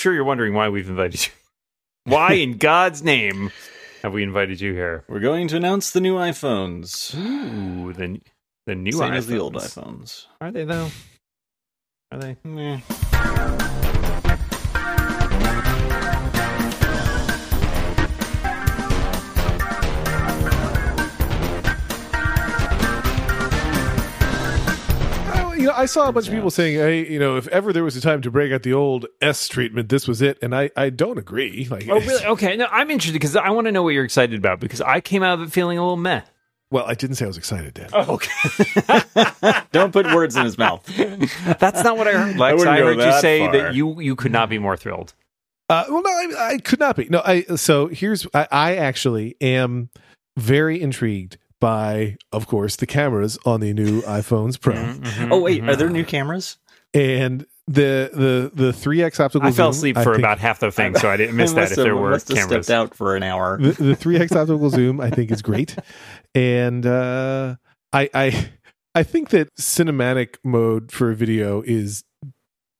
sure you're wondering why we've invited you. Why in God's name have we invited you here? We're going to announce the new iPhones. Ooh, the new iPhones. Same as the old iPhones. Are they, though? Are they? Meh. You know, I saw a bunch of people saying, "Hey, you know, if ever there was a time to break out the old S treatment, this was it." And I don't agree. Like, oh, really? Okay, no, I'm interested because I want to know what you're excited about because I came out of it feeling a little meh. Well, I didn't say I was excited, Dan. Oh, okay. Don't put words in his mouth. That's not what I heard. Lex, I heard you say that you could not be more thrilled. Well, no, I could not be. No, I actually am very intrigued by, of course, the cameras on the new iPhones Pro. Mm-hmm, oh, wait, mm-hmm. Are there new cameras? And the 3x optical zoom. I fell asleep for about half the thing, so I didn't miss that if there were cameras. I must have stepped out for an hour. The 3x optical zoom, I think, is great. And I think that cinematic mode for video is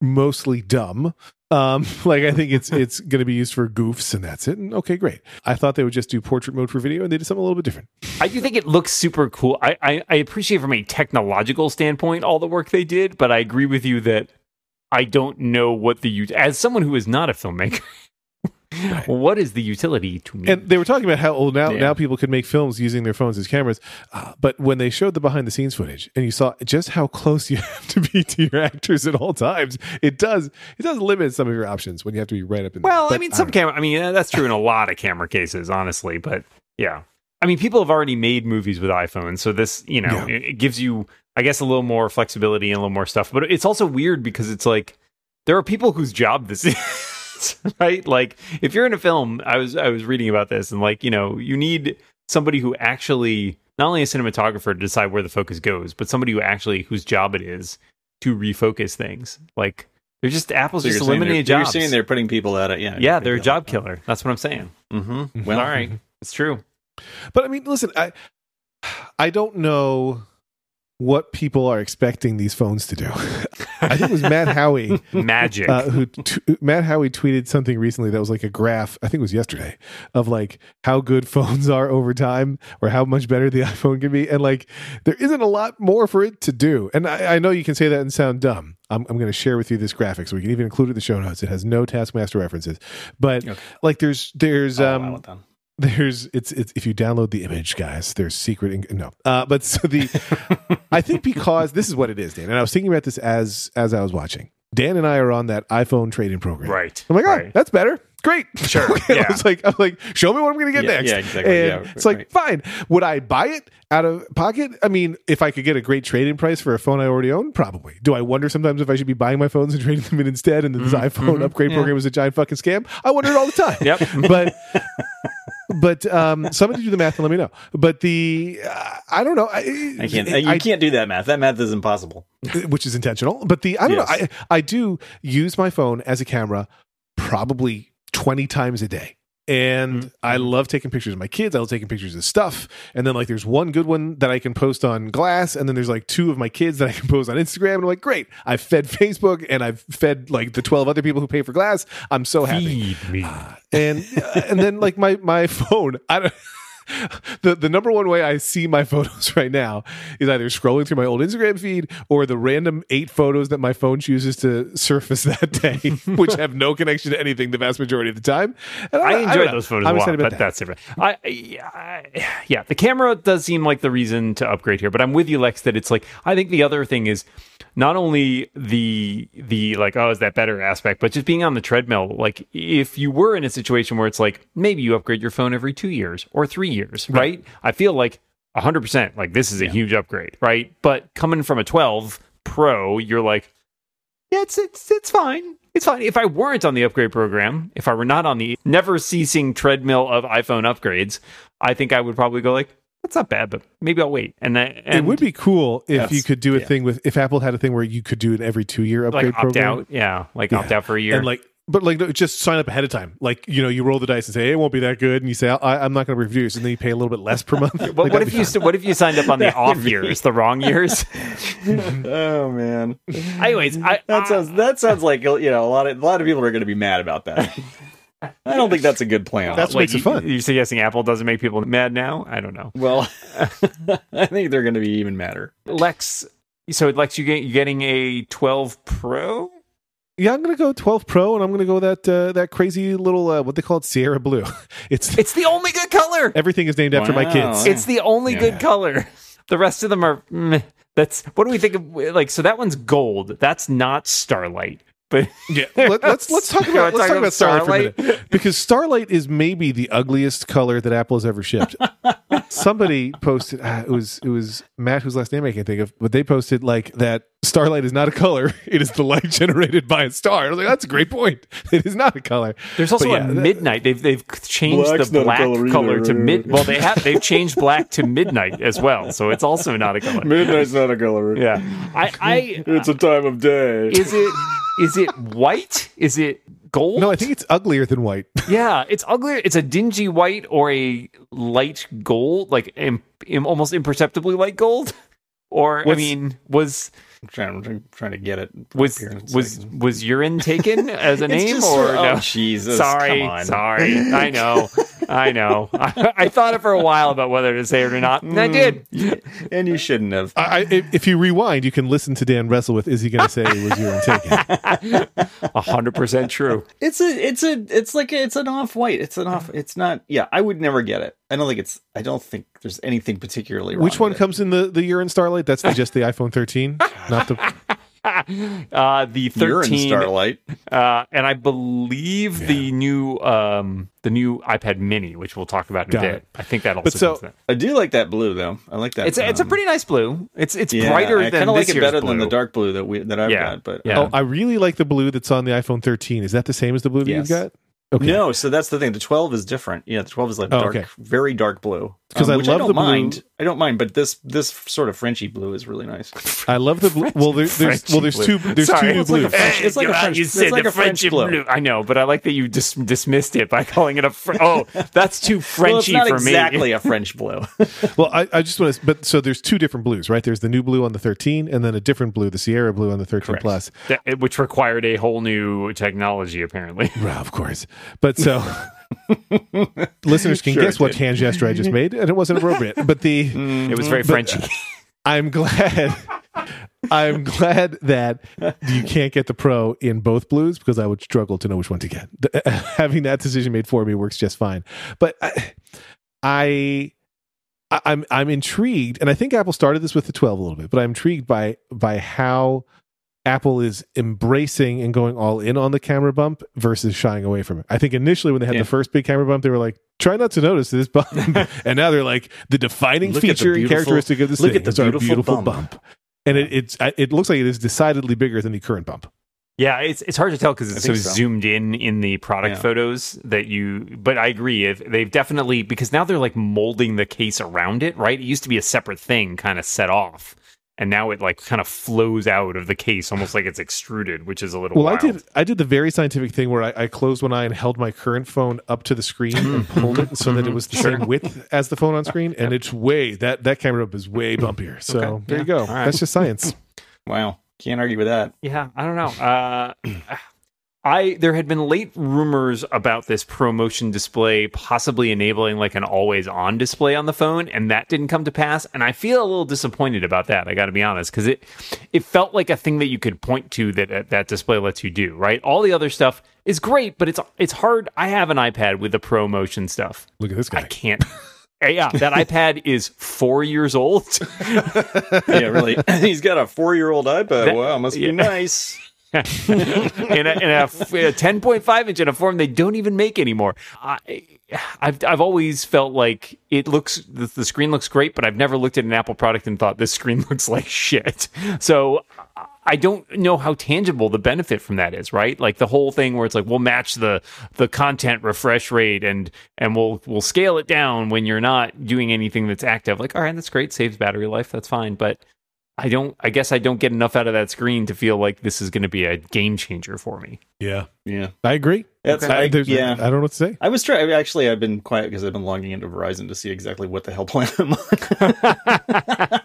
mostly dumb. I think it's going to be used for goofs and that's it. And okay, great. I thought they would just do portrait mode for video and they did something a little bit different. I do think it looks super cool. I appreciate from a technological standpoint all the work they did, but I agree with you that I don't know what the use, as someone who is not a filmmaker, right. What is the utility to me? And they were talking about how now people could make films using their phones as cameras, but when they showed the behind the scenes footage and you saw just how close you have to be to your actors at all times, it does limit some of your options when you have to be right up in there. Well, but, I mean, that's true in a lot of camera cases, honestly, but yeah. I mean, people have already made movies with iPhones, so this, you know, it gives you, I guess, a little more flexibility and a little more stuff, but it's also weird because it's like there are people whose job this is. Right, like if you're in a film, I was reading about this, and like, you know, you need somebody who actually, not only a cinematographer to decide where the focus goes, but somebody who actually whose job it is to refocus things. Like they're just Apple's just eliminating jobs. You're saying they're putting people out of they're a job killer. That's what I'm saying. Mm-hmm. Well, all right, it's true. But I mean, listen, I don't know what people are expecting these phones to do. I think it was Matt Howey. Magic. Matt Howey tweeted something recently that was like a graph, I think it was yesterday, of like how good phones are over time or how much better the iPhone can be. And like, there isn't a lot more for it to do. And I know you can say that and sound dumb. I'm going to share with you this graphic so we can even include it in the show notes. It has no Taskmaster references. But like there's if you download the image, guys, there's secret I think because this is what it is, Dan, and I was thinking about this as I was watching. Dan and I are on that iPhone trade-in program, right? I'm like, oh, right. That's better, great, sure. Yeah. I'm like, show me what I'm going to get next. Yeah, exactly. And it's like, fine. Would I buy it out of pocket? I mean, if I could get a great trade-in price for a phone I already own, probably. Do I wonder sometimes if I should be buying my phones and trading them in instead? And this iPhone upgrade program is a giant fucking scam. I wonder it all the time. Yep, But somebody do the math and let me know. But I don't know. I can't. You can't do that math. That math is impossible. Which is intentional. But I don't know. I do use my phone as a camera probably 20 times a day. And I love taking pictures of my kids. I love taking pictures of stuff. And then like there's one good one that I can post on Glass. And then there's like two of my kids that I can post on Instagram. And I'm like, great. I've fed Facebook and I've fed like the 12 other people who pay for Glass. I'm so happy. Feed me. And then like my phone, I don't the number one way I see my photos right now is either scrolling through my old Instagram feed or the random 8 photos that my phone chooses to surface that day, which have no connection to anything the vast majority of the time. And I enjoy those photos a lot, but that's different. The camera does seem like the reason to upgrade here, but I'm with you, Lex, that it's like, I think the other thing is not only the like, oh, is that better aspect, but just being on the treadmill. Like if you were in a situation where it's like, maybe you upgrade your phone every 2 years or 3 years, right? I feel like 100%, like this is a huge upgrade, right? But coming from a 12 Pro, you're like, yeah, it's fine. It's fine. If I weren't on the upgrade program, if I were not on the never ceasing treadmill of iPhone upgrades, I think I would probably go like, that's not bad, but maybe I'll wait. And it would be cool if you could do a thing with, if Apple had a thing where you could do an every 2 year upgrade program. Opt out for a year. And like But like, no, just sign up ahead of time. Like, you know, you roll the dice and say, hey, it won't be that good, and you say, I'm not going to review, and then you pay a little bit less per month. But like, what if you signed up on the off years, the wrong years? Oh man. Anyways, that sounds like, you know, a lot of people are going to be mad about that. I don't think that's a good plan. That's what makes it fun. You're suggesting Apple doesn't make people mad now? I don't know. Well, I think they're going to be even madder. Lex, you're getting a 12 Pro? Yeah, I'm going to go 12 Pro, and I'm going to go that crazy little, what they call it, Sierra Blue. It's the only good color! Everything is named after my kids. Yeah. It's the only good color. The rest of them are, what do we think of, like, so that one's gold. That's not Starlight. But yeah, let's talk about Starlight for a minute, because Starlight is maybe the ugliest color that Apple has ever shipped. Somebody posted, it was Matt, whose last name I can't think of, but they posted like that Starlight is not a color; it is the light generated by a star. I was like, that's a great point. It is not a color. There's also midnight. They've changed the black color to mid. Well, they've changed black to midnight as well, so it's also not a color. Midnight's not a color. Yeah, it's a time of day. Is it white? Is it gold? No, I think it's uglier than white. Yeah, it's uglier. It's a dingy white or a light gold, like almost imperceptibly light gold. Or I'm trying to get it. Was urine taken as a name or no? Oh, Jesus, sorry. I know. I thought it for a while about whether to say it or not, and I did. And you shouldn't have. If you rewind, you can listen to Dan wrestle with, is he going to say was urine taken? 100% true. It's an off white. It's not. Yeah, I would never get it. I don't think there's anything particularly wrong. Which one comes in the urine Starlight? That's just the iPhone 13, not the 13 urine Starlight, and I believe the new iPad Mini, which we'll talk about in a bit. I think that also. I do like that blue though. I like that. It's a pretty nice blue. It's brighter. I kind of like it better than the dark blue that I've got. But oh, I really like the blue that's on the iPhone 13. Is that the same as the blue that you've got? Okay. No, so that's the thing. The 12 is different. Yeah, the 12 is like dark, very dark blue. Because I don't mind, but this sort of Frenchy blue is really nice. I love the blue. Well, there's two. There's two new blues. It's like a French. You said the French blue. I know, but I like that you dismissed it by calling it a. That's too Frenchy for me. It's not exactly a French blue. Well, I just want to. But so there's two different blues, right? There's the new blue on the 13, and then a different blue, the Sierra blue on the 13 Plus, which required a whole new technology, apparently. Well, of course. But so listeners can guess what hand gesture I just made, and it wasn't appropriate. But it was very Frenchy. I'm glad that you can't get the Pro in both blues, because I would struggle to know which one to get. Having that decision made for me works just fine. But I'm intrigued, and I think Apple started this with the 12 a little bit, but I'm intrigued by how Apple is embracing and going all in on the camera bump versus shying away from it. I think initially when they had the first big camera bump, they were like, try not to notice this bump. And now they're like, the defining feature and characteristic of this thing is our beautiful bump. And it looks like it is decidedly bigger than the current bump. Yeah, it's hard to tell because it's so zoomed in the product photos that but I agree, if they've definitely, because now they're like molding the case around it, right? It used to be a separate thing kind of set off. And now it like kind of flows out of the case, almost like it's extruded, which is a little wild. I did the very scientific thing where I closed one eye and held my current phone up to the screen and pulled it so that it was the same width as the phone on screen. And it's way that camera up is way bumpier. So there you go. Right. That's just science. Wow, can't argue with that. Yeah, I don't know. There had been late rumors about this ProMotion display possibly enabling like an always-on display on the phone, and that didn't come to pass. And I feel a little disappointed about that, I got to be honest, because it felt like a thing that you could point to that display lets you do, right? All the other stuff is great, but it's hard. I have an iPad with the ProMotion stuff. Look at this guy. I can't. Yeah, that iPad is 4 years old. Yeah, really. He's got a 4-year-old iPad. Wow, must be nice. in a 10.5-inch in a form they don't even make anymore. I've always felt like it looks the screen looks great, but I've never looked at an Apple product and thought this screen looks like shit. So I don't know how tangible the benefit from that is, right? Like the whole thing where it's like we'll match the content refresh rate and we'll scale it down when you're not doing anything that's active. Like, all right, that's great, saves battery life, that's fine, but I guess I don't get enough out of that screen to feel like this is going to be a game changer for me. Yeah. Yeah. I agree. That's I don't know what to say. I was trying. Actually, I've been quiet because I've been logging into Verizon to see exactly what the hell plan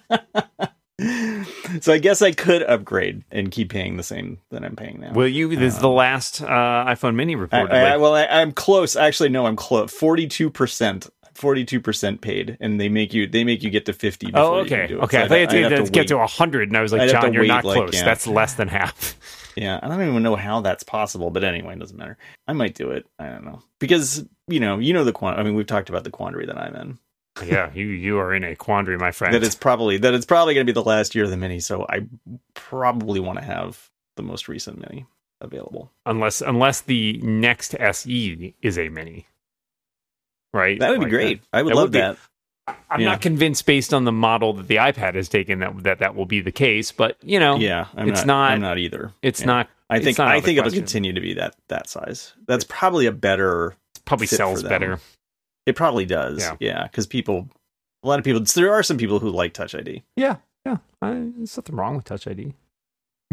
I'm on. So I guess I could upgrade and keep paying the same that I'm paying now. Will you? This is the last iPhone mini report. I'm close. Actually, no, I'm close. 42%. 42% paid, and they make you get to 50 before you do it. Okay, so I thought you had to get to 100, and I was like, John, you're not close. Yeah. That's less than half. Yeah, I don't even know how that's possible, but anyway, it doesn't matter. I might do it. I don't know. Because, you know the quandary. I mean, we've talked about the quandary that I'm in. Yeah, you are in a quandary, my friend. That it's probably going to be the last year of the Mini, so I probably want to have the most recent Mini available. Unless the next SE is a Mini. Right? That would be great. I would love that. I'm not convinced based on the model that the iPad has taken that will be the case, but I'm not either. I think it'll continue to be that size. That's probably a better. It probably sells better. It probably does. Yeah. Because there are some people who like Touch ID. Yeah. Yeah. There's nothing wrong with Touch ID.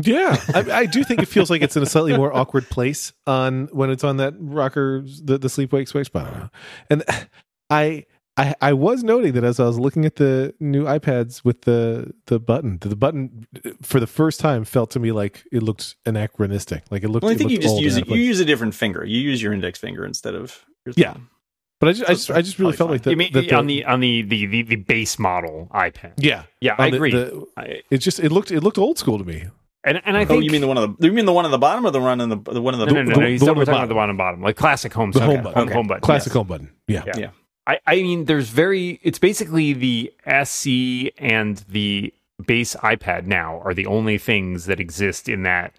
Yeah, I do think it feels like it's in a slightly more awkward place when it's on that rocker, the sleep-wake switch. And I was noting that as I was looking at the new iPads with the button, the button for the first time felt to me like it looked anachronistic. Like it looked. Well, I think you just use it. You use a different finger. You use your index finger instead of your thumb. Yeah. But I just really felt like that. On the base model iPad. Yeah, yeah, I agree. It looked old school to me. And I think you mean the one on the bottom or the one on the no, he's talking about the one on the bottom, like classic home button. Classic home button. Yeah. I mean, it's basically the SE and the base iPad now are the only things that exist in that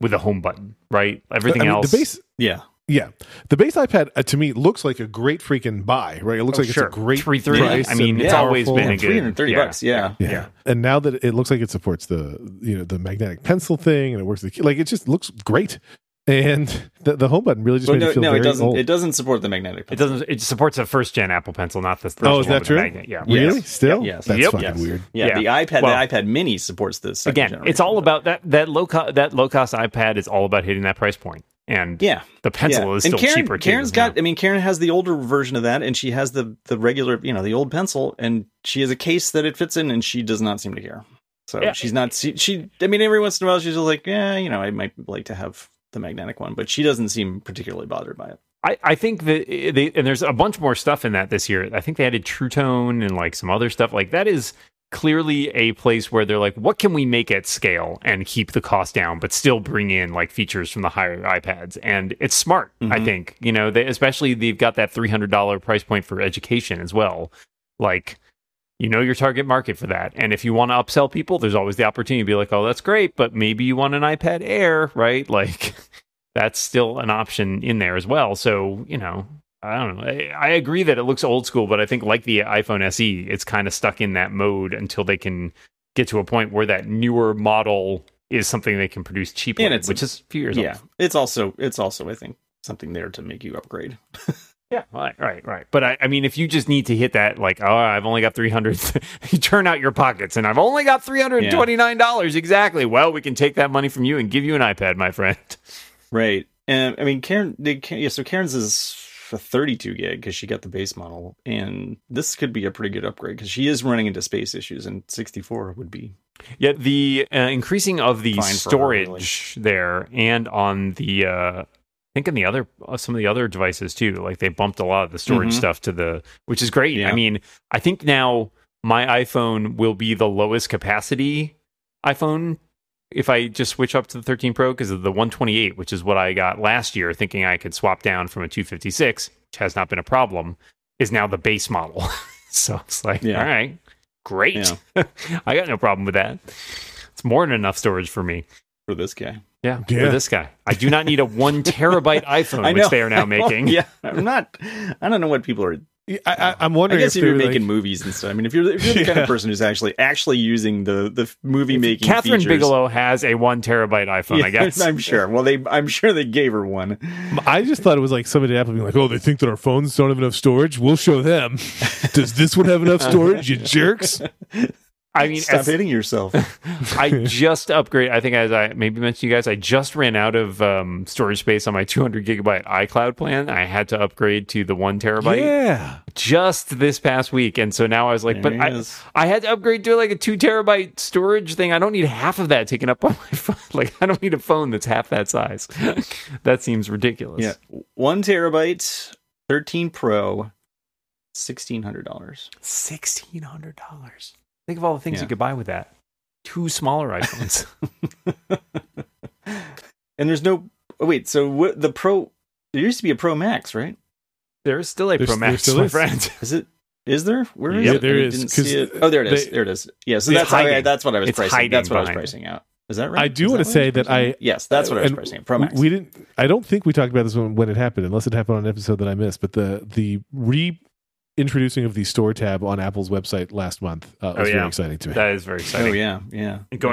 with a home button, right? Everything else, the base, yeah. Yeah, the base iPad to me looks like a great freaking buy, right? It looks like it's a great $330. I mean, it's always been a good $330 bucks. Yeah. And now that it looks like it supports the the magnetic pencil thing, and it works like it just looks great. And the home button really just made it feel very old. It doesn't support the magnetic pencil. It supports a first gen Apple pencil, not the third. Oh, is that true? Yeah, really? Yes. Still? Yes. That's fucking weird. Yeah, the iPad Mini supports this. Again, it's all about that low cost iPad is all about hitting that price point. And the pencil is still cheaper too. Karen has the older version of that, and she has the regular, the old pencil, and she has a case that it fits in, and she does not seem to care. So she's not. Every once in a while she's like, I might like to have the magnetic one, but she doesn't seem particularly bothered by it. I think that there's a bunch more stuff in that this year. I think they added True Tone and like some other stuff like that is clearly a place where they're like, what can we make at scale and keep the cost down, but still bring in like features from the higher iPads? And it's smart, I think. Especially they've got that $300 price point for education as well. Like, your target market for that. And if you want to upsell people, there's always the opportunity to be like, oh, that's great, but maybe you want an iPad Air, right? Like, that's still an option in there as well. So, I don't know. I agree that it looks old school, but I think like the iPhone SE, it's kind of stuck in that mode until they can get to a point where that newer model is something they can produce cheaply, which is a few years old. Yeah, it's also I think something there to make you upgrade. Yeah, right. But I mean, if you just need to hit that, like, oh, I've only got 300, you turn out your pockets, and I've only got $329 exactly. Well, we can take that money from you and give you an iPad, my friend. Right, and I mean, So Karen's is a 32 gig because she got the base model, and this could be a pretty good upgrade because she is running into space issues, and 64 would be the increasing of the storage there, and on the I think in the other some of the other devices too, like they bumped a lot of the storage stuff to the, which is great. I mean, I think now my iPhone will be the lowest capacity iPhone if I just switch up to the 13 Pro because of the 128, which is what I got last year, thinking I could swap down from a 256, which has not been a problem, is now the base model. So it's like, all right, great. Yeah. I got no problem with that. It's more than enough storage for me. For this guy. Yeah, for this guy. I do not need a 1 terabyte iPhone, which they are now making. Yeah, I don't know what people are... I'm wondering. I guess if you're making movies and stuff. I mean, if you're the kind of person who's actually using the movie making. Catherine features. Bigelow has a 1 terabyte iPhone. Yeah, I guess I'm sure. Well, I'm sure they gave her one. I just thought it was like somebody at Apple being like, "Oh, they think that our phones don't have enough storage. We'll show them. Does this one have enough storage? You jerks." I mean, stop hitting yourself. I just upgraded. I think, as I maybe mentioned to you guys, I just ran out of storage space on my 200 gigabyte iCloud plan. I had to upgrade to the 1 terabyte. Yeah. Just this past week, and so now I was like, there I had to upgrade to like a 2 terabyte storage thing. I don't need half of that taken up on my phone. Like, I don't need a phone that's half that size. That seems ridiculous. Yeah, 1 terabyte, 13 Pro, $1,600. $1,600. Think of all the things you could buy with that. Two smaller iPhones. And there's no... Oh, wait, so what, the Pro... There used to be a Pro Max, right? There is still a Pro Max, my friend. Is it? Is there? Where is it? There is. Didn't see it. Oh, there it is. There it is. Yeah, so that's what I was pricing. That's what I was pricing out. Is that right? I do want to say that I... Yes, that's what I was pricing out. Pro Max. We didn't... I don't think we talked about this when it happened, unless it happened on an episode that I missed, but the introducing of the store tab on Apple's website last month was very exciting to me. That is very exciting. And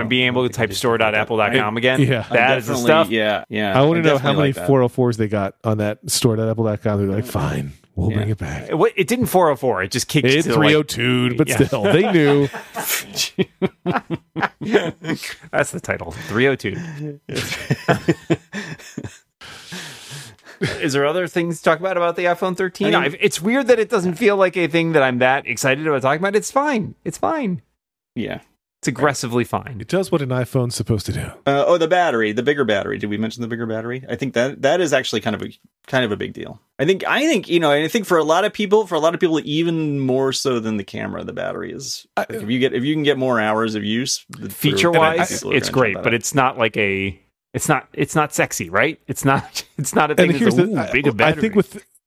being able to type store.apple.com again. Yeah. That is the stuff. Yeah. I want to know how many 404s they got on that store.apple.com. They're like, fine, we'll bring it back. It didn't 404. It just kicked it to 302, but still, they knew. That's the title, 302. Is there other things to talk about the iPhone 13? I mean, it's weird that it doesn't feel like a thing that I'm that excited about talking about. It's fine. It's fine. Yeah. It's aggressively fine. It does what an iPhone's supposed to do. The battery, the bigger battery. Did we mention the bigger battery? I think that is actually kind of a big deal. I think I think for a lot of people, even more so than the camera, the battery is. Like if you can get more hours of use, feature-wise, it's great, but it's not like a... It's not sexy, right? It's not a thing that's big a battery. I think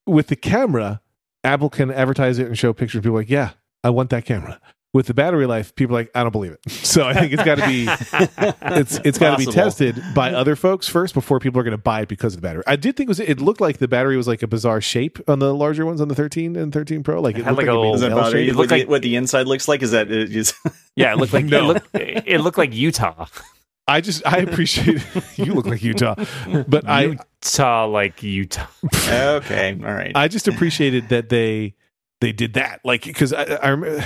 with the camera, Apple can advertise it and show pictures. People are like, yeah, I want that camera. With the battery life, people are like, I don't believe it. So I think it's got to be it's got to be tested by other folks first before people are going to buy it because of the battery. I did think it looked like the battery was like a bizarre shape on the larger ones, on the 13 and 13 Pro. Like it had like a little L shape. It looked like what the inside looks like. Is that it? It looked like it looked like Utah. I appreciate you look like Utah, but Utah. Okay, all right. I just appreciated that they did that, like, because I remember,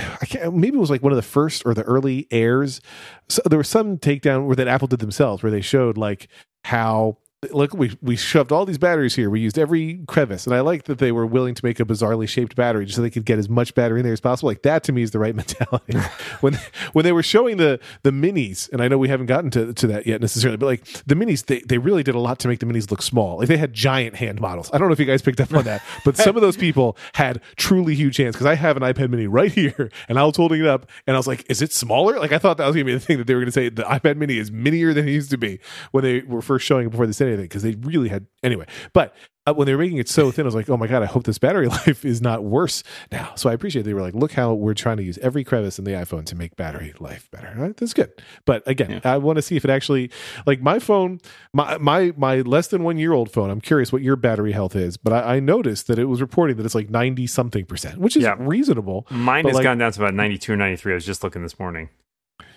maybe it was like one of the first or the early Airs. So there was some takedown where that Apple did themselves, where they showed like how, look, we shoved all these batteries here. We used every crevice, and I like that they were willing to make a bizarrely shaped battery just so they could get as much battery in there as possible. Like, that to me is the right mentality. When they were showing the minis, and I know we haven't gotten to that yet necessarily, but like the minis, they really did a lot to make the minis look small. Like, they had giant hand models. I don't know if you guys picked up on that, but some of those people had truly huge hands, because I have an iPad mini right here, and I was holding it up, and I was like, is it smaller? Like, I thought that was going to be the thing that they were going to say, the iPad mini is minier than it used to be when they were first showing it before this. Anything, because they really had when they were making it so thin, I was like, oh my god, I hope this battery life is not worse now. So I appreciate they were like, look how we're trying to use every crevice in the iPhone to make battery life better. Right? That's good. But again, I want to see if it actually, like, my phone, my less than 1 year old phone, I'm curious what your battery health is, but I noticed that it was reporting that it's like 90-something%, which is reasonable. Mine has gone down to about 92 or 93. I was just looking this morning.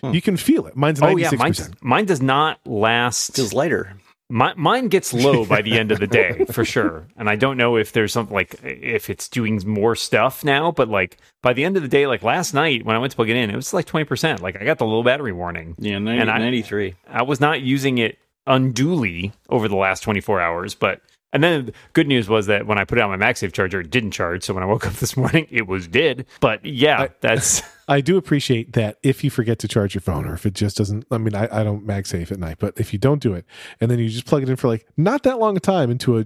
You can feel it. Mine's 96%. Mine does not last. It feels lighter. Mine gets low by the end of the day, for sure. And I don't know if there's something, like, if it's doing more stuff now, but like by the end of the day, like last night when I went to plug it in, it was like 20%. Like, I got the low battery warning. Yeah, 93. I was not using it unduly over the last 24 hours, but... And then the good news was that when I put it on my MagSafe charger, it didn't charge. So when I woke up this morning, it was dead. But that's... I do appreciate that if you forget to charge your phone, or if it just doesn't... I mean, I don't MagSafe at night, but if you don't do it, and then you just plug it in for like not that long a time into a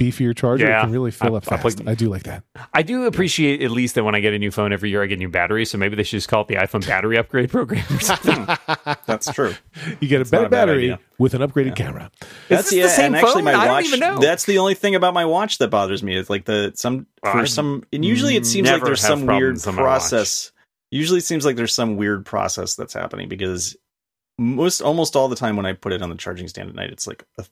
beefier charger, it can really fill up fast. I do like that. I do appreciate at least that when I get a new phone every year, I get new batteries. So maybe they should just call it the iPhone battery upgrade program or something. That's true. You get a better battery with an upgraded camera. That's the same phone? Actually, my watch, I don't even know. That's the only thing about my watch that bothers me. It's like and usually it seems like there's some weird process. Usually it seems like there's some weird process that's happening, because almost all the time when I put it on the charging stand at night, it's like a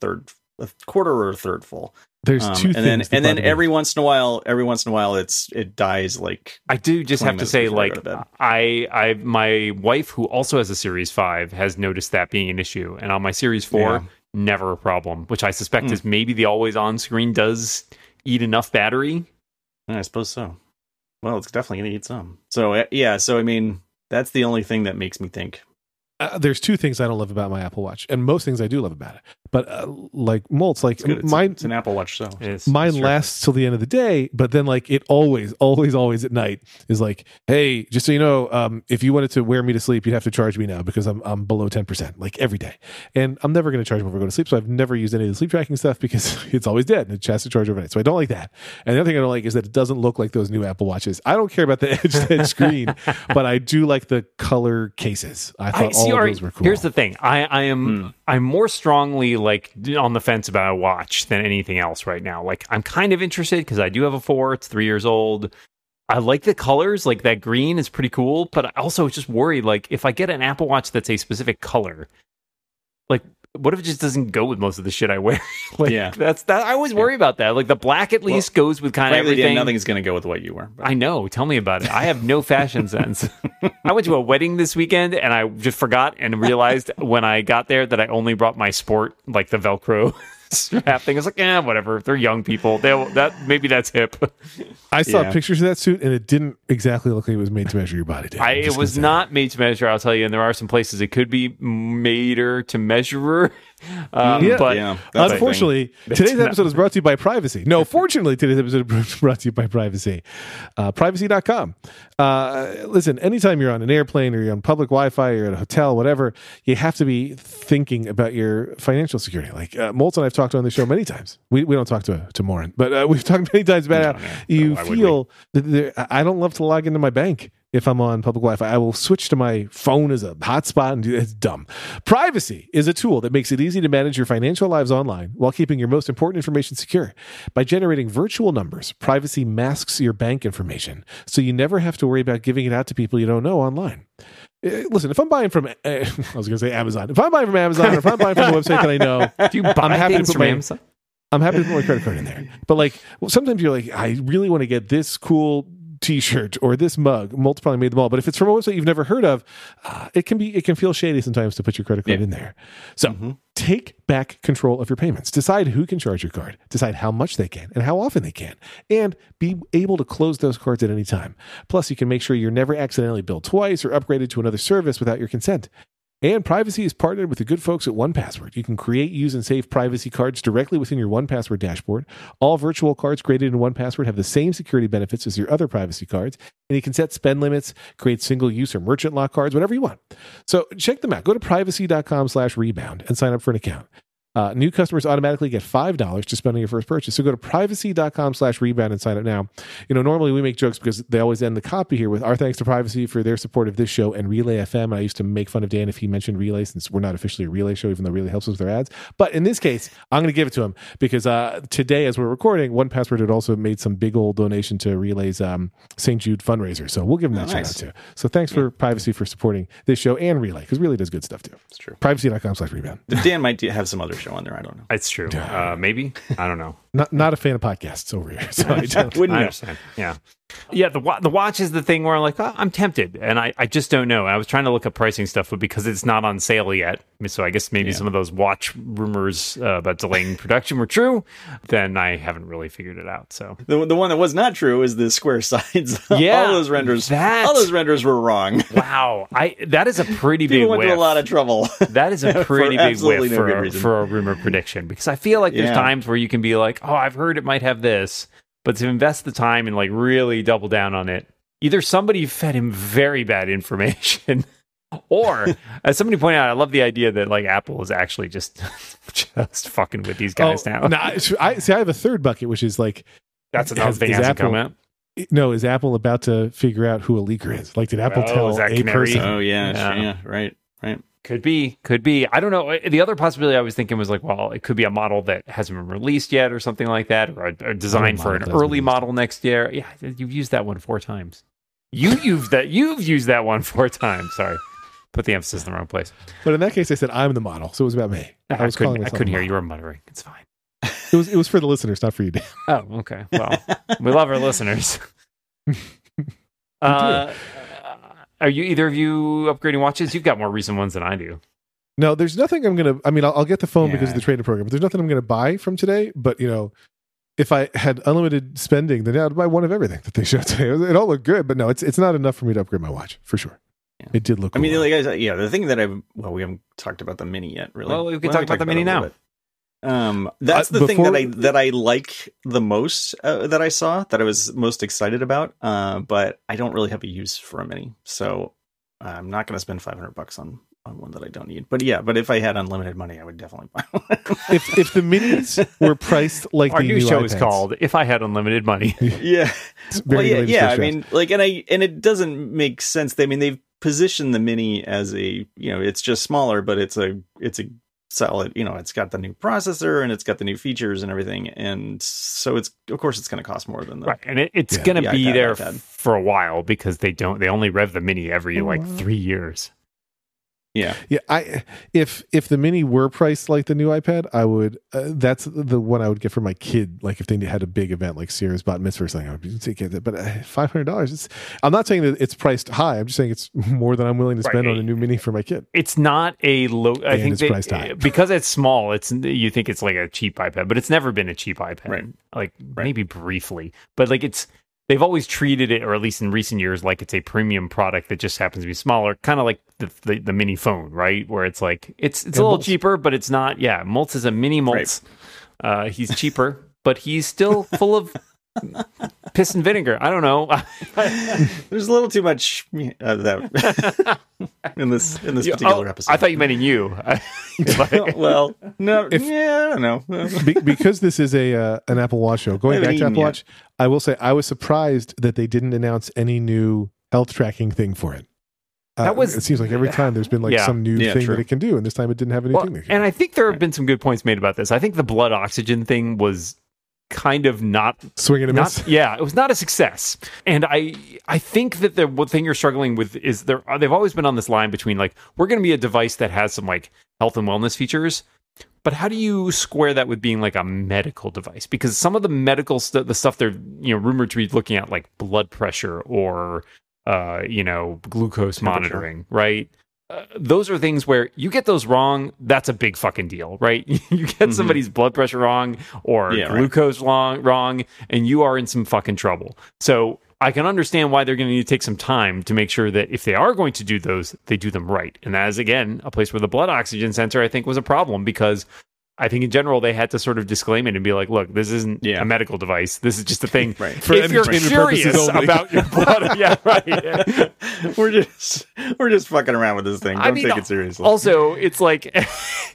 quarter or a third full. There's two things. And then every once in a while it dies. Like, I do just have to say, like, I my wife, who also has a Series 5, has noticed that being an issue. And on my Series 4, never a problem, which I suspect is maybe the always on screen does eat enough battery. Yeah, I suppose so. Well, it's definitely going to eat some. So, I mean, That's the only thing that makes me think. There's two things I don't love about my Apple Watch, and most things I do love about it. But like Moltz, like it's an Apple Watch, so mine lasts till the end of the day. But then, like, it always at night is like, hey, just so you know, if you wanted to wear me to sleep, you'd have to charge me now because I'm below 10%, like every day, and I'm never going to charge before I go to sleep. So I've never used any of the sleep tracking stuff because it's always dead and it has to charge overnight. So I don't like that. And the other thing I don't like is that it doesn't look like those new Apple Watches. I don't care about the edge screen, but I do like the color cases. I thought all of those were cool. Here's the thing: I'm more strongly like on the fence about a watch than anything else right now. Like, I'm kind of interested because I do have a 4. It's 3 years old. I like the colors. Like, that green is pretty cool. But I also just worried, like, if I get an Apple Watch that's a specific color, like, what if it just doesn't go with most of the shit I wear? Like, yeah, that's that. I always worry about that. Like, the black at least goes with kind of everything. Yeah, nothing's going to go with what you wear. But I know. Tell me about it. I have no fashion sense. I went to a wedding this weekend and I just forgot and realized when I got there that I only brought my sport, like the Velcro strap thing. I was like, whatever. They're young people. Maybe that's hip. I saw pictures of that suit and it didn't exactly look like it was made to measure your body. It was not made to measure, I'll tell you. And there are some places it could be mader to measurer. Unfortunately, today's episode is brought to you by Privacy. No, fortunately, today's episode is brought to you by Privacy. Privacy.com. Listen, anytime you're on an airplane or you're on public Wi-Fi or at a hotel, whatever, you have to be thinking about your financial security. Like, Moltz and I've talked on the show many times. We don't talk to Morin, but we've talked many times about how you feel. I don't love to log into my bank. If I'm on public Wi-Fi, I will switch to my phone as a hotspot and do that. It's dumb. Privacy is a tool that makes it easy to manage your financial lives online while keeping your most important information secure. By generating virtual numbers, Privacy masks your bank information, so you never have to worry about giving it out to people you don't know online. Listen, if I'm buying from, Amazon. If I'm buying from Amazon or if I'm buying from a website that I know, I'm happy to put my Amazon. I'm happy to put my credit card in there. But, like, sometimes you're like, I really want to get this cool T-shirt or this mug. Moltz probably made them all, but if it's from a website you've never heard of, it can feel shady sometimes to put your credit card in there. So take back control of your payments. Decide who can charge your card. Decide how much they can and how often they can, and be able to close those cards at any time. Plus, you can make sure you're never accidentally billed twice or upgraded to another service without your consent. And Privacy is partnered with the good folks at OnePassword. You can create, use, and save privacy cards directly within your OnePassword dashboard. All virtual cards created in OnePassword have the same security benefits as your other privacy cards. And you can set spend limits, create single-use or merchant lock cards, whatever you want. So check them out. Go to privacy.com/rebound and sign up for an account. New customers automatically get $5 to spend on your first purchase. So go to privacy.com/rebound and sign up now. You know, normally we make jokes because they always end the copy here with our thanks to Privacy for their support of this show and Relay FM. And I used to make fun of Dan if he mentioned Relay, since we're not officially a Relay show, even though Relay helps us with their ads. But in this case, I'm going to give it to him because today, as we're recording, 1Password had also made some big old donation to Relay's St. Jude fundraiser. So we'll give him that shout out too. So thanks for Privacy for supporting this show and Relay, because Relay does good stuff too. It's true. Privacy.com/rebound. Dan might have some other show on there. I don't know. It's true. Maybe. I don't know. Not a fan of podcasts over here. So I understand. Yeah. Yeah. The watch is the thing where I'm like, I'm tempted. And I just don't know. I was trying to look up pricing stuff, but because it's not on sale yet, so I guess maybe some of those watch rumors about delaying production were true, then I haven't really figured it out. So the one that was not true is the square sides. Yeah. All those renders were wrong. Wow. That is a pretty big whiff. People went to a lot of trouble. That is a pretty big whiff for a rumor prediction, because I feel like there's times where you can be like, oh, I've heard it might have this, but to invest the time and like really double down on it, either somebody fed him very bad information or, as somebody pointed out, I love the idea that like Apple is actually just fucking with these guys now. No, I have a third bucket, which is like, that's another thing that hasn't come out. No, is Apple about to figure out who a leaker is? Like, did Apple tell a person? Oh yeah, right. Could be. I don't know. The other possibility I was thinking was like, well, it could be a model that hasn't been released yet or something like that, or a design for an early model next year. Yeah, you've used that one 4 times. You've used that one 4 times. Sorry. Put the emphasis in the wrong place. But in that case, I said I'm the model, so it was about me. I couldn't hear. You were muttering. It's fine. It was for the listeners, not for you, Dan. Oh, okay. Well, we love our listeners. Are you either of you upgrading watches? You've got more recent ones than I do. No, there's nothing I'm going to... I mean, I'll get the phone because of the trade-in program, but there's nothing I'm going to buy from today. But, you know, if I had unlimited spending, then I'd buy one of everything that they showed today. It all looked good, but no, it's not enough for me to upgrade my watch, for sure. Yeah. It did look cool. I mean, like the thing that we haven't talked about the Mini yet, really. Well, we can talk about the Mini now. That's the thing that I like the most that I saw, that I was most excited about, but I don't really have a use for a Mini, so I'm not going to spend $500 on one that I don't need. But yeah, but if I had unlimited money, I would definitely buy one. If the Minis were priced like our the new show iPads. Is called "If I Had Unlimited Money." Yeah, I mean, like, and it doesn't make sense. I mean, they've positioned the Mini as a, it's just smaller, but it's a solid, it's got the new processor and it's got the new features and everything, and so of course it's going to cost more than that. Right, and it's going to be iPad, there for a while, because they only rev the Mini every 3 years. Yeah. Yeah. If the Mini were priced like the new iPad, I would, that's the one I would get for my kid. Like if they had a big event like Sears Bat Mitzvah or something, I would take it. But $500, I'm not saying that it's priced high. I'm just saying it's more than I'm willing to spend on a new Mini for my kid. It's not a low, I think it's priced high. Because it's small, you think it's like a cheap iPad, but it's never been a cheap iPad. Right. Like maybe briefly, but like they've always treated it, or at least in recent years, like it's a premium product that just happens to be smaller, kind of like the mini phone, right? Where it's like it's a little cheaper, but it's not. Yeah, Moltz is a mini Moltz. Right. He's cheaper, but he's still full of piss and vinegar. I don't know. There's a little too much of that in this particular episode. I thought you meant in you. Well, no, I don't know. Because this is an Apple Watch show. Going back to Apple Watch, I will say I was surprised that they didn't announce any new health tracking thing for it. It seems like every time there's been like some new thing that it can do, and this time it didn't have anything. And I think there have been some good points made about this. I think the blood oxygen thing was kind of not swinging a miss. Yeah, it was not a success. And I think that the one thing you're struggling with is they've always been on this line between like, we're going to be a device that has some like health and wellness features, but how do you square that with being like a medical device? Because some of the medical the stuff they're rumored to be looking at, like blood pressure or glucose monitoring, right? Those are things where you get those wrong, that's a big fucking deal, right? You get somebody's blood pressure wrong or glucose wrong, and you are in some fucking trouble. So I can understand why they're going to need to take some time to make sure that if they are going to do those, they do them right. And that is, again, a place where the blood oxygen sensor, I think, was a problem, because I think in general they had to sort of disclaim it and be like, "Look, this isn't a medical device. This is just a thing for if you're curious about your blood." We're just fucking around with this thing. Don't take it seriously. Also, it's like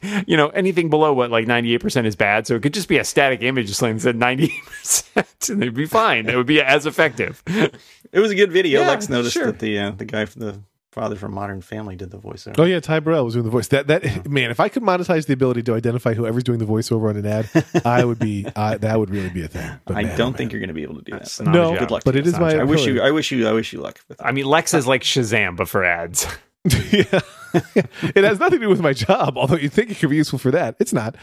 anything below what like 98% is bad, so it could just be a static image just saying 98%, and they'd be fine. It would be as effective. It was a good video. Yeah, Lex noticed that the guy from the father from Modern Family did the voiceover. Oh yeah, Ty Burrell was doing the voice. Man, if I could monetize the ability to identify whoever's doing the voiceover on an ad, that would really be a thing. But I don't think you're going to be able to do that. No, good luck. But it is my. I wish you luck with that. I mean, Lex is like Shazam, but for ads. Yeah, it has nothing to do with my job. Although you think it could be useful for that, it's not.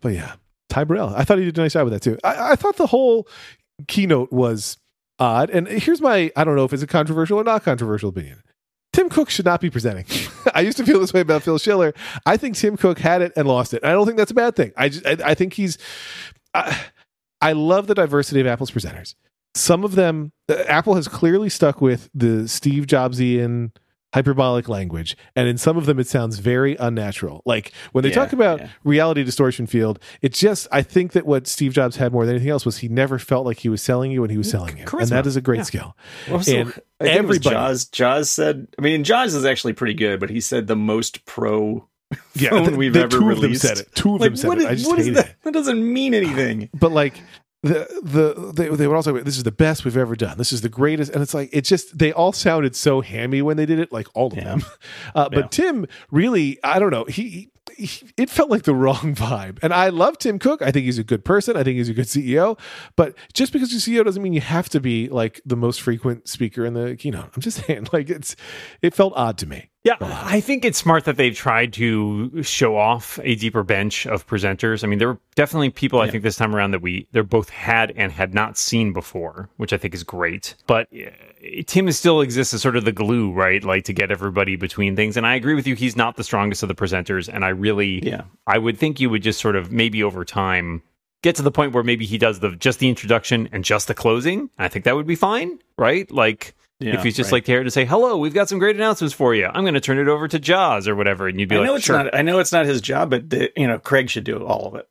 But yeah, Ty Burrell. I thought he did a nice job with that too. I thought the whole keynote was odd. And here's my. I don't know if it's a controversial or not controversial opinion. Tim Cook should not be presenting. I used to feel this way about Phil Schiller. I think Tim Cook had it and lost it. I don't think that's a bad thing. I think he's. I love the diversity of Apple's presenters. Some of them, Apple has clearly stuck with the Steve Jobsian hyperbolic language, and in some of them it sounds very unnatural. Like when they talk about reality distortion field, it just. I think that what Steve Jobs had more than anything else was he never felt like he was selling you when he was selling you, and that is a great skill. Well, everybody. Jaws said, I mean, Jaws is actually pretty good, but he said the most pro phone we've ever released. Two of them said it. I just hated it. That doesn't mean anything. But like they would also, this is the best we've ever done. This is the greatest. And it's like, it just, they all sounded so hammy when they did it, like all of them. But Tim really, I don't know. It felt like the wrong vibe. And I love Tim Cook. I think he's a good person. I think he's a good CEO. But just because you're CEO doesn't mean you have to be like the most frequent speaker in the keynote. I'm just saying, like it felt odd to me. Yeah, I think it's smart that they've tried to show off a deeper bench of presenters. I mean, there were definitely people I think this time around that they're both had and had not seen before, which I think is great. But Tim still exists as sort of the glue, right? Like to get everybody between things. And I agree with you, he's not the strongest of the presenters. And I really, I would think you would just sort of maybe over time get to the point where maybe he does just the introduction and just the closing. And I think that would be fine, right? Like Yeah, if he's just like here to say, hello, we've got some great announcements for you. I'm going to turn it over to Jaws or whatever. And you'd be like, sure. I know it's not his job, but, you know, Craig should do all of it.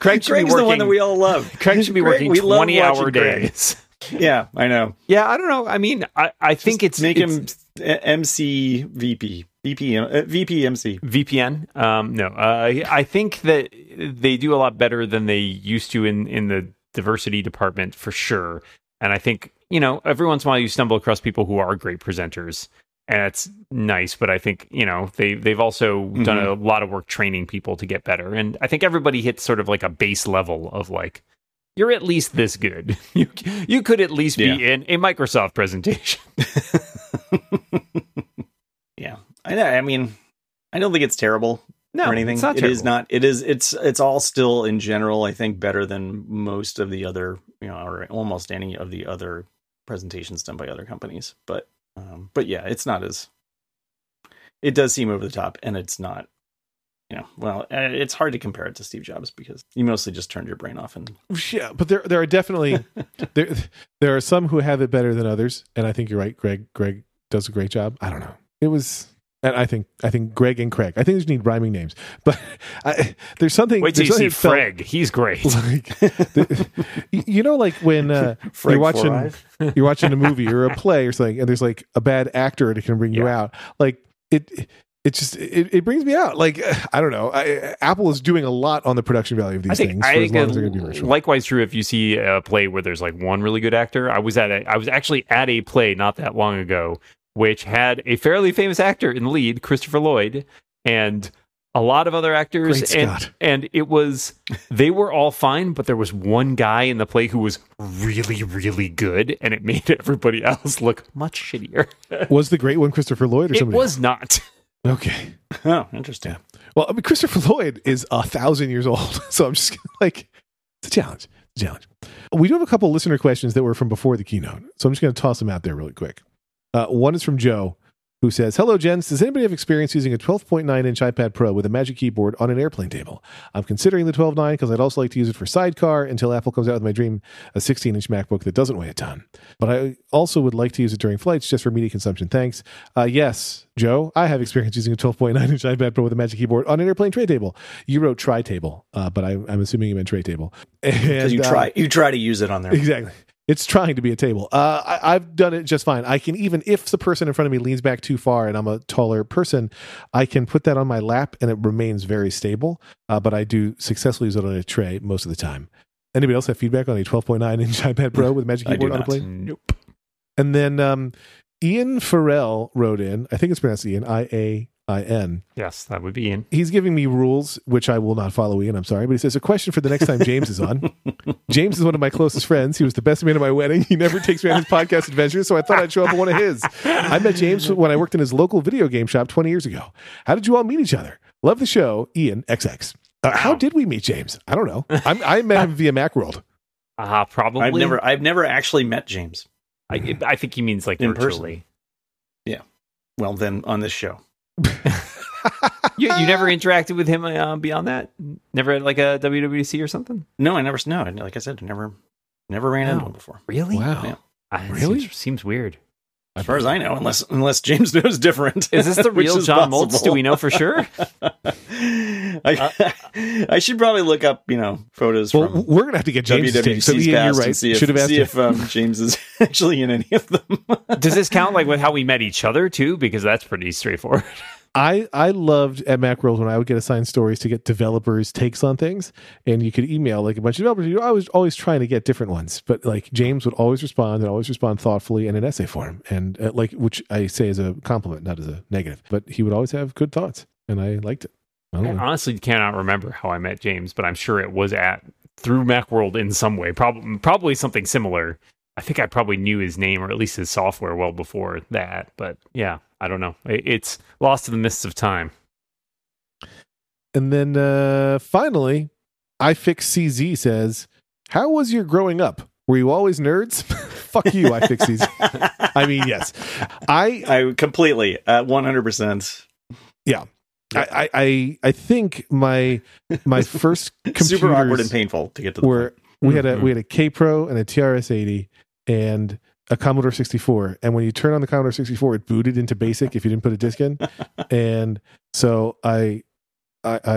Craig's the one that we all love. Craig should be working 20-hour days. Yeah, I know. Yeah, I don't know. I mean, I think it's... Make him MC VP. VPMC. VPN? No. I think that they do a lot better than they used to in the diversity department, for sure. And I think, you know, every once in a while you stumble across people who are great presenters, and it's nice. But I think, you know, they've also done a lot of work training people to get better. And I think everybody hits sort of like a base level of like, you're at least this good. You could at least be in a Microsoft presentation. Yeah, I know. I mean, I don't think it's terrible. No, or anything. It's not terrible. It is not. It is. It's all still in general, I think, better than most of the other, you know, or almost any of the other presentations done by other companies. But yeah, it's not as. It does seem over the top, and it's not. You know, well, it's hard to compare it to Steve Jobs because you mostly just turned your brain off. And yeah, but there are definitely there are some who have it better than others, and I think you're right. Greg does a great job. I don't know. It was. And I think Greg and Craig. I think they just need rhyming names. But there's something. Wait till you see Craig. He's great. Like, you know, like when you're watching a movie or a play or something, and there's like a bad actor that can bring you out. Like it just brings me out. Like I don't know. Apple is doing a lot on the production value of these things. I think as long as they're gonna be original. Likewise true if you see a play where there's like one really good actor. I was actually at a play not that long ago, which had a fairly famous actor in the lead, Christopher Lloyd, and a lot of other actors. And it was, they were all fine, but there was one guy in the play who was really, really good, and it made everybody else look much shittier. Was the great one Christopher Lloyd or somebody? It was not. Okay. Oh, interesting. Well, I mean, Christopher Lloyd is 1,000 years old, so I'm just like, it's a challenge. It's a challenge. We do have a couple listener questions that were from before the keynote, so I'm just going to toss them out there really quick. One is from Joe, who says, hello, gents. Does anybody have experience using a 12.9-inch iPad Pro with a Magic Keyboard on an airplane table? I'm considering the 12.9 because I'd also like to use it for sidecar until Apple comes out with my dream, a 16-inch MacBook that doesn't weigh a ton. But I also would like to use it during flights just for media consumption. Thanks. Yes, Joe, I have experience using a 12.9-inch iPad Pro with a Magic Keyboard on an airplane tray table. You wrote tri-table, but I'm assuming you meant tray table. Because you try to use it on there. Exactly. It's trying to be a table. I've done it just fine. I can even, if the person in front of me leans back too far and I'm a taller person, I can put that on my lap and it remains very stable. But I do successfully use it on a tray most of the time. Anybody else have feedback on a 12.9-inch iPad Pro with Magic Keyboard on a plane? Nope. And then Ian Farrell wrote in, I think it's pronounced Ian, I-A-I-N. Yes, that would be Ian. He's giving me rules, which I will not follow, Ian, I'm sorry, but he says, a question for the next time James is on. James is one of my closest friends. He was the best man at my wedding. He never takes me on his podcast adventures, so I thought I'd show up at one of his. I met James when I worked in his local video game shop 20 years ago. How did you all meet each other? Love the show, Ian XX. How did we meet James? I don't know. I met him via Macworld. Probably. I've never actually met James. I think he means like in virtually. Person. Yeah. Well, then on this show. you never interacted with him beyond that? Never at like a WWDC or something? No, I never. No, like I said, never ran into him before. Really? Wow. Yeah. Really? Seems weird. As far as I know, unless James knows different. Is this the real John Moltz? Do we know for sure? I should probably look up, you know, photos. Well, from we're gonna have to get James WWDC's so yeah, you're right. See if James is actually in any of them. Does this count like with how we met each other too? Because that's pretty straightforward. I loved at Macworld when I would get assigned stories to get developers' takes on things, and you could email like a bunch of developers. I was always trying to get different ones, but like James would always respond thoughtfully in an essay form, and like which I say is a compliment, not as a negative. But he would always have good thoughts, and I liked it. I honestly cannot remember how I met James, but I'm sure it was through Macworld in some way. Probably something similar. I think I probably knew his name or at least his software well before that, but yeah. I don't know. It's lost in the mists of time. And then finally, iFixCZ says, how was your growing up? Were you always nerds? Fuck you, iFixCZ. I mean, yes. I completely, 100%. Yeah. I think my first computers super awkward and painful to get to the point. We had a K Pro and a TRS-80. and a Commodore 64. And when you turn on the Commodore 64, it booted into BASIC if you didn't put a disk in. And so I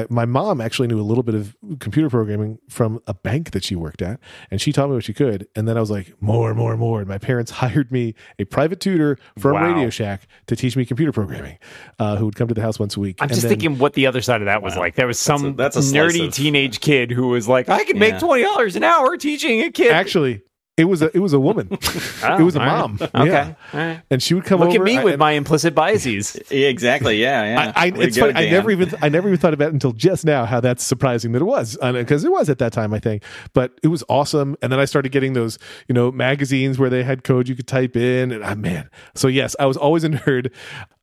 my mom actually knew a little bit of computer programming from a bank that she worked at, and she taught me what she could. And then I was like, more. And my parents hired me a private tutor from Radio Shack to teach me computer programming, who would come to the house once a week. I'm just thinking what the other side of that was like. There was some that's a nerdy teenage kid who was like, I can make $20 an hour teaching a kid. Actually, It was a woman. It was a mom. Right. Okay, right. And she would come over. Look at me with my implicit biases. Exactly. Yeah. It's funny. I never even thought about it until just now. How that's surprising that it was, because it was at that time, I think. But it was awesome. And then I started getting those, magazines where they had code you could type in, and man. So yes, I was always a nerd.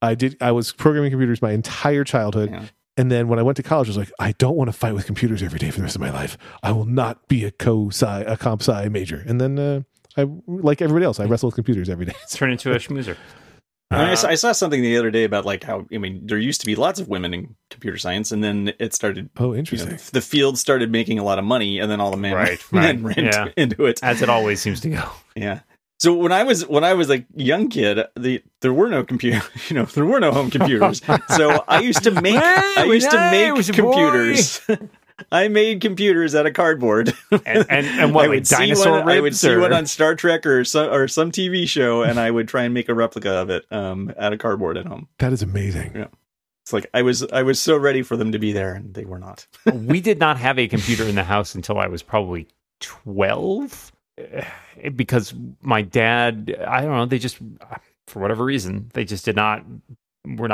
I was programming computers my entire childhood. Yeah. And then when I went to college, I was like, I don't want to fight with computers every day for the rest of my life. I will not be a comp sci major. And then, I like everybody else, I wrestle with computers every day. Turn into a schmoozer. I saw something the other day about there used to be lots of women in computer science, and then it started. Oh, interesting. The field started making a lot of money, and then all the men ran into it, as it always seems to go. Yeah. So when I was a young kid, there were no home computers. So I used to make computers. I made computers out of cardboard. And what, like dinosaur ribs? I would see one on Star Trek or some TV show, and I would try and make a replica of it out of cardboard at home. That is amazing. Yeah. It's like I was so ready for them to be there, and they were not. We did not have a computer in the house until I was probably 12. Because my dad, I don't know, they just, for whatever reason, they just they were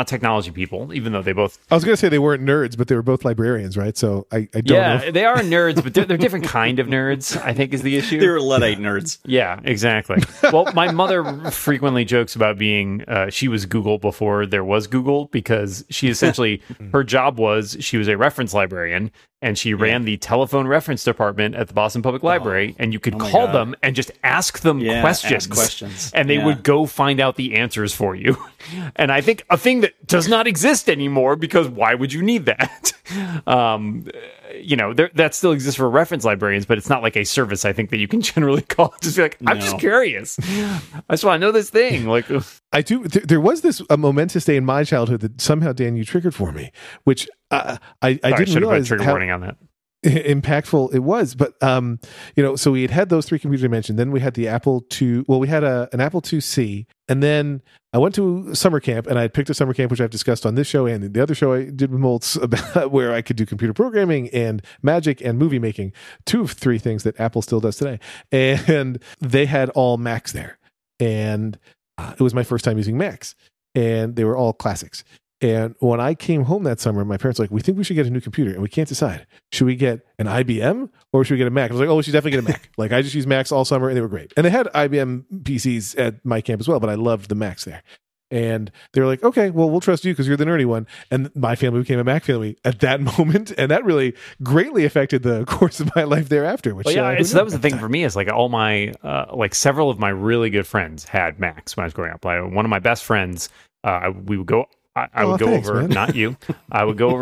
not technology people, even though they both. I was going to say they weren't nerds, but they were both librarians, right? So I don't know. Yeah, they are nerds, but they're different kind of nerds, I think is the issue. They were Luddite nerds. Yeah, exactly. Well, my mother frequently jokes about being, she was Google before there was Google, because she essentially, her job was, she was a reference librarian. And she ran the telephone reference department at the Boston Public Library, and you could call them and just ask them questions. Ask questions, and they would go find out the answers for you. And I think a thing that does not exist anymore, because why would you need that? That still exists for reference librarians, but it's not like a service. I think that you can generally call just be like, I'm just curious. I just want to know this thing. Like, I do. There was this a momentous day in my childhood that somehow, Dan, you triggered for me, which. I didn't realize how impactful it was, but so we had those three computers I mentioned. Then we had the Apple II. Well, we had an Apple IIc, and then I went to summer camp, and I had picked a summer camp, which I've discussed on this show and the other show I did with Moltz about where I could do computer programming and magic and movie making, two of three things that Apple still does today. And they had all Macs there, and it was my first time using Macs, and they were all classics. And when I came home that summer, my parents were like, we think we should get a new computer, and we can't decide. Should we get an IBM or should we get a Mac? I was like, oh, we should definitely get a Mac. Like, I just used Macs all summer, and they were great. And they had IBM PCs at my camp as well, but I loved the Macs there. And they were like, okay, well, we'll trust you because you're the nerdy one. And my family became a Mac family at that moment. And that really greatly affected the course of my life thereafter. Which, so that was the thing for me, is like all my, several of my really good friends had Macs when I was growing up. Like, one of my best friends, we would go... I would go over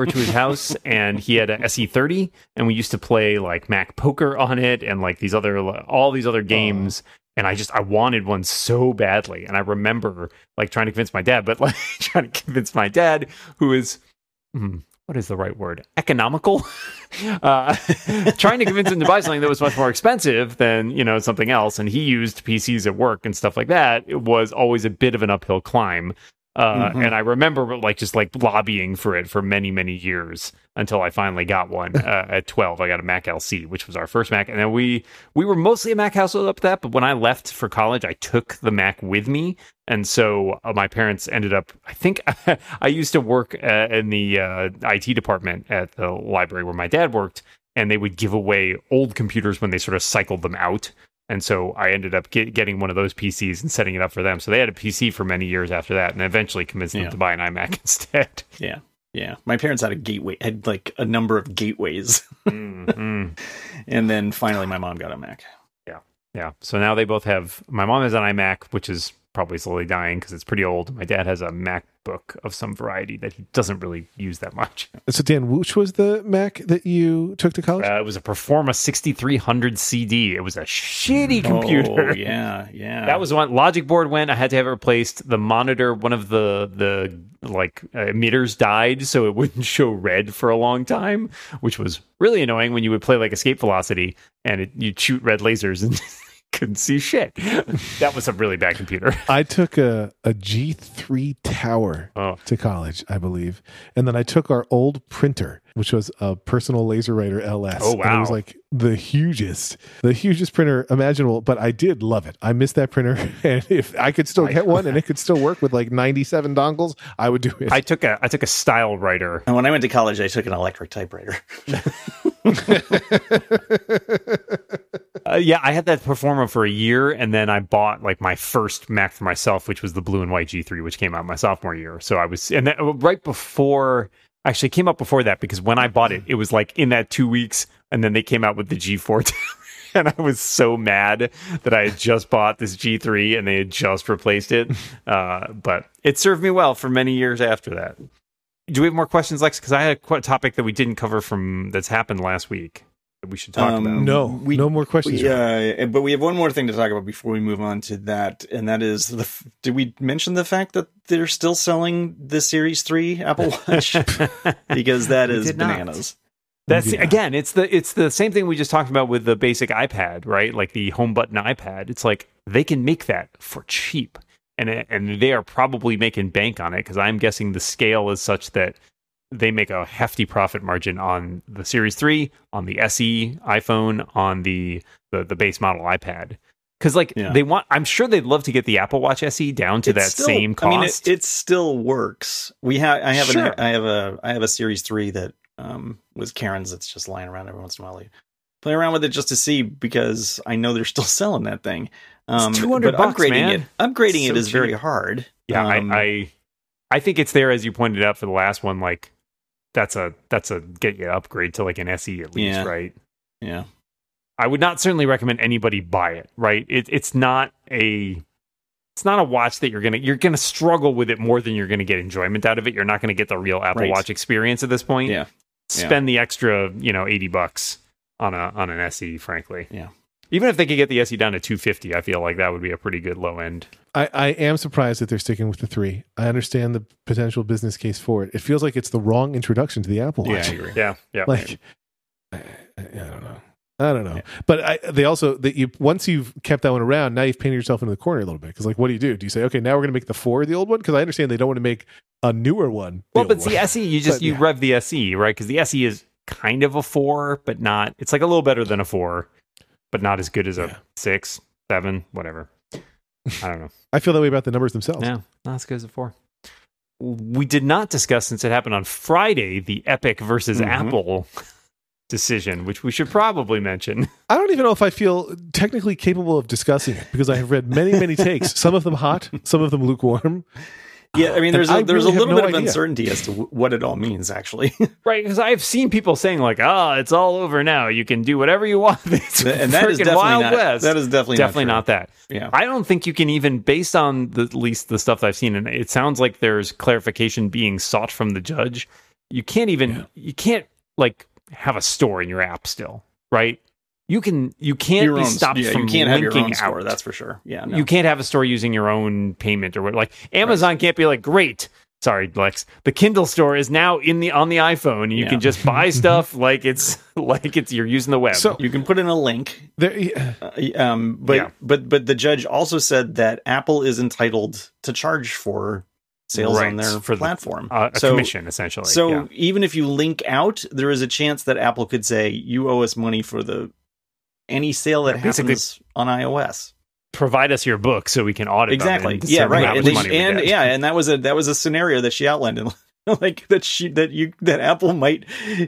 to his house, and he had an SE30, and we used to play like Mac poker on it and like all these other games. And I wanted one so badly. And I remember like trying to convince my dad, who is, what is the right word? Economical. Trying to convince him to buy something that was much more expensive than, something else. And he used PCs at work and stuff like that. It was always a bit of an uphill climb. And I remember just lobbying for it for many, many years until I finally got one at 12. I got a Mac LC, which was our first Mac. And then we were mostly a Mac household up to that. But when I left for college, I took the Mac with me. And so my parents ended up, I think I used to work in the IT department at the library where my dad worked. And they would give away old computers when they sort of cycled them out. And so I ended up getting one of those PCs and setting it up for them. So they had a PC for many years after that, and eventually convinced them to buy an iMac instead. Yeah. Yeah. My parents had a Gateway, had like a number of Gateways. And then finally my mom got a Mac. Yeah. Yeah. So now they both have, my mom has an iMac, which is probably slowly dying because it's pretty old. My dad has a MacBook of some variety that he doesn't really use that much. So Dan, which was the Mac that you took to college? It was a Performa 6300 CD. It was a shitty computer. Yeah. That was one. Logic board went. I had to have it replaced. The monitor, one of the emitters died, so it wouldn't show red for a long time, which was really annoying when you would play like Escape Velocity and you'd shoot red lasers and couldn't see shit. That was a really bad computer. I took a G3 Tower to college, I believe. And then I took our old printer, which was a Personal LaserWriter LS. Oh, wow. And it was like the hugest printer imaginable, but I did love it. I missed that printer, and if I could still get one and it could still work with like 97 dongles, I would do it. I took a StyleWriter. And when I went to college, I took an electric typewriter. I had that Performa for a year, and then I bought like my first Mac for myself, which was the blue and white G3, which came out my sophomore year. So I was, and that right before, actually came out before that, because when I bought it, it was like in that 2 weeks, and then they came out with the G4. And I was so mad that I had just bought this G3 and they had just replaced it. But it served me well for many years after that. Do we have more questions, Lex? Because I had a topic that we didn't cover that's happened last week that we should talk about. No more questions. Yeah, but we have one more thing to talk about before we move on to that, and that is did we mention the fact that they're still selling the Series 3 Apple Watch? Because that is bananas. Again, it's the same thing we just talked about with the basic iPad, right? Like the home button iPad. It's like they can make that for cheap. And they are probably making bank on it, because I'm guessing the scale is such that they make a hefty profit margin on the Series 3, on the SE iPhone, on the base model iPad. Because I'm sure they'd love to get the Apple Watch SE down to same cost. I mean, it still works. I have a Series 3 that was Karen's. It's just lying around every once in a while. Play around with it just to see, because I know they're still selling that thing. It's $200, man. Upgrading it is very hard. Yeah, I think it's there, as you pointed out for the last one. Like that's a get you upgrade to like an SE at least, right? Yeah, I would not certainly recommend anybody buy it. Right? It's not a watch that you're gonna struggle with it more than you're gonna get enjoyment out of it. You're not gonna get the real Apple Watch experience at this point. Yeah, spend the extra $80 on an SE, frankly. Yeah. Even if they could get the SE down to 250, I feel like that would be a pretty good low end. I am surprised that they're sticking with the 3. I understand the potential business case for it. It feels like it's the wrong introduction to the Apple Watch. Yeah, I agree. Yeah. Like, I don't know. Yeah. But once you've kept that one around, now you've painted yourself into the corner a little bit. Because like, what do you do? Do you say, okay, now we're going to make the 4 the old one? Because I understand they don't want to make a newer one. Well, but the SE, you rev the SE, right? Because the SE is kind of a 4, but not. It's like a little better than a 4. But not as good as a 6, 7, whatever. I don't know. I feel that way about the numbers themselves. Yeah, not as good as a 4. We did not discuss, since it happened on Friday, the Epic versus Apple decision, which we should probably mention. I don't even know if I feel technically capable of discussing it, because I have read many, many takes. Some of them hot, some of them lukewarm. Yeah, I mean, there's a little bit of uncertainty as to what it all means, actually. Right, because I've seen people saying like, it's all over now. You can do whatever you want. And that is definitely Wild West. That is definitely not that. Yeah. I don't think you can even, based on at least the stuff that I've seen, and it sounds like there's clarification being sought from the judge. You can't even, you can't like have a store in your app still, right? You can't have your own store, that's for sure. Yeah, no. You can't have a store using your own payment or what. Like Amazon can't be like, great. Sorry, Lex. The Kindle store is now on the iPhone. And you can just buy stuff like it's you're using the web. So you can put in a link. But the judge also said that Apple is entitled to charge for sales on their platform. A commission, essentially. So even if you link out, there is a chance that Apple could say, you owe us money for any sale that happens on iOS. Provide us your book so we can audit. Exactly. Yeah. Right. And that was a scenario that she outlined, and like that Apple might,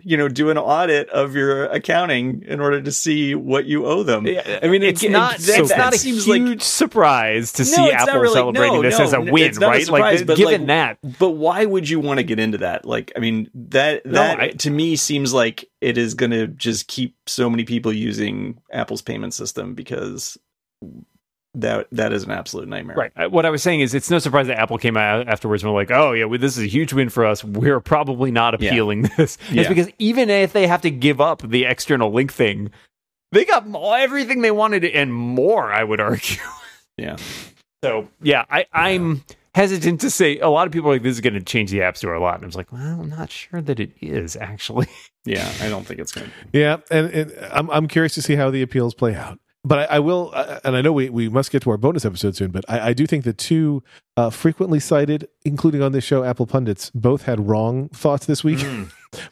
do an audit of your accounting in order to see what you owe them. Yeah. I mean, it's not a huge surprise to see Apple celebrating this as a win, right? But why would you want to get into that? Like, I mean, to me seems like it is going to just keep so many people using Apple's payment system, because That is an absolute nightmare. Right. What I was saying is, it's no surprise that Apple came out afterwards and were like, oh, yeah, well, this is a huge win for us. We're probably not appealing this. It's because even if they have to give up the external link thing, they got everything they wanted and more, I would argue. Yeah. So, yeah, I'm hesitant to say. A lot of people are like, this is going to change the App Store a lot. And I was like, well, I'm not sure that it is, actually. Yeah, I don't think it's going to. Yeah, and I'm curious to see how the appeals play out. But I will, and I know we must get to our bonus episode soon, but I do think the two frequently cited, including on this show, Apple pundits, both had wrong thoughts this week.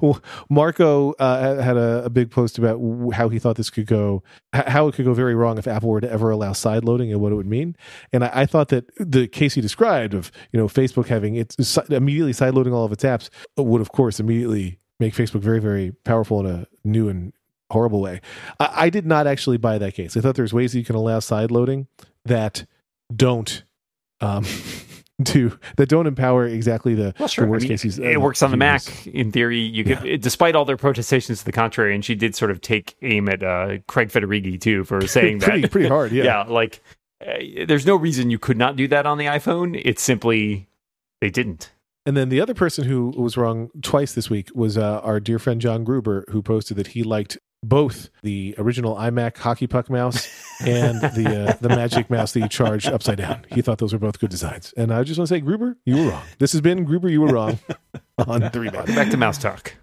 Well, Marco had a big post about how he thought this could go, how it could go very wrong if Apple were to ever allow sideloading and what it would mean. And I thought that the case he described of, you know, Facebook having it's immediately sideloading all of its apps would, of course, immediately make Facebook very, very powerful in a new and horrible way. I did not actually buy that case. I thought there's ways that you can allow side loading that don't don't empower exactly the, well, sure, the worst cases. It works on the Mac in theory. You could, despite all their protestations to the contrary, and she did sort of take aim at Craig Federighi too for saying that pretty hard. Yeah, like there's no reason you could not do that on the iPhone. It's simply they didn't. And then the other person who was wrong twice this week was our dear friend John Gruber, who posted that he liked both the original iMac hockey puck mouse and the Magic Mouse that you charge upside down. He thought those were both good designs. And I just want to say, Gruber, you were wrong. This has been Gruber, you were wrong on 3Bot. Back to mouse talk.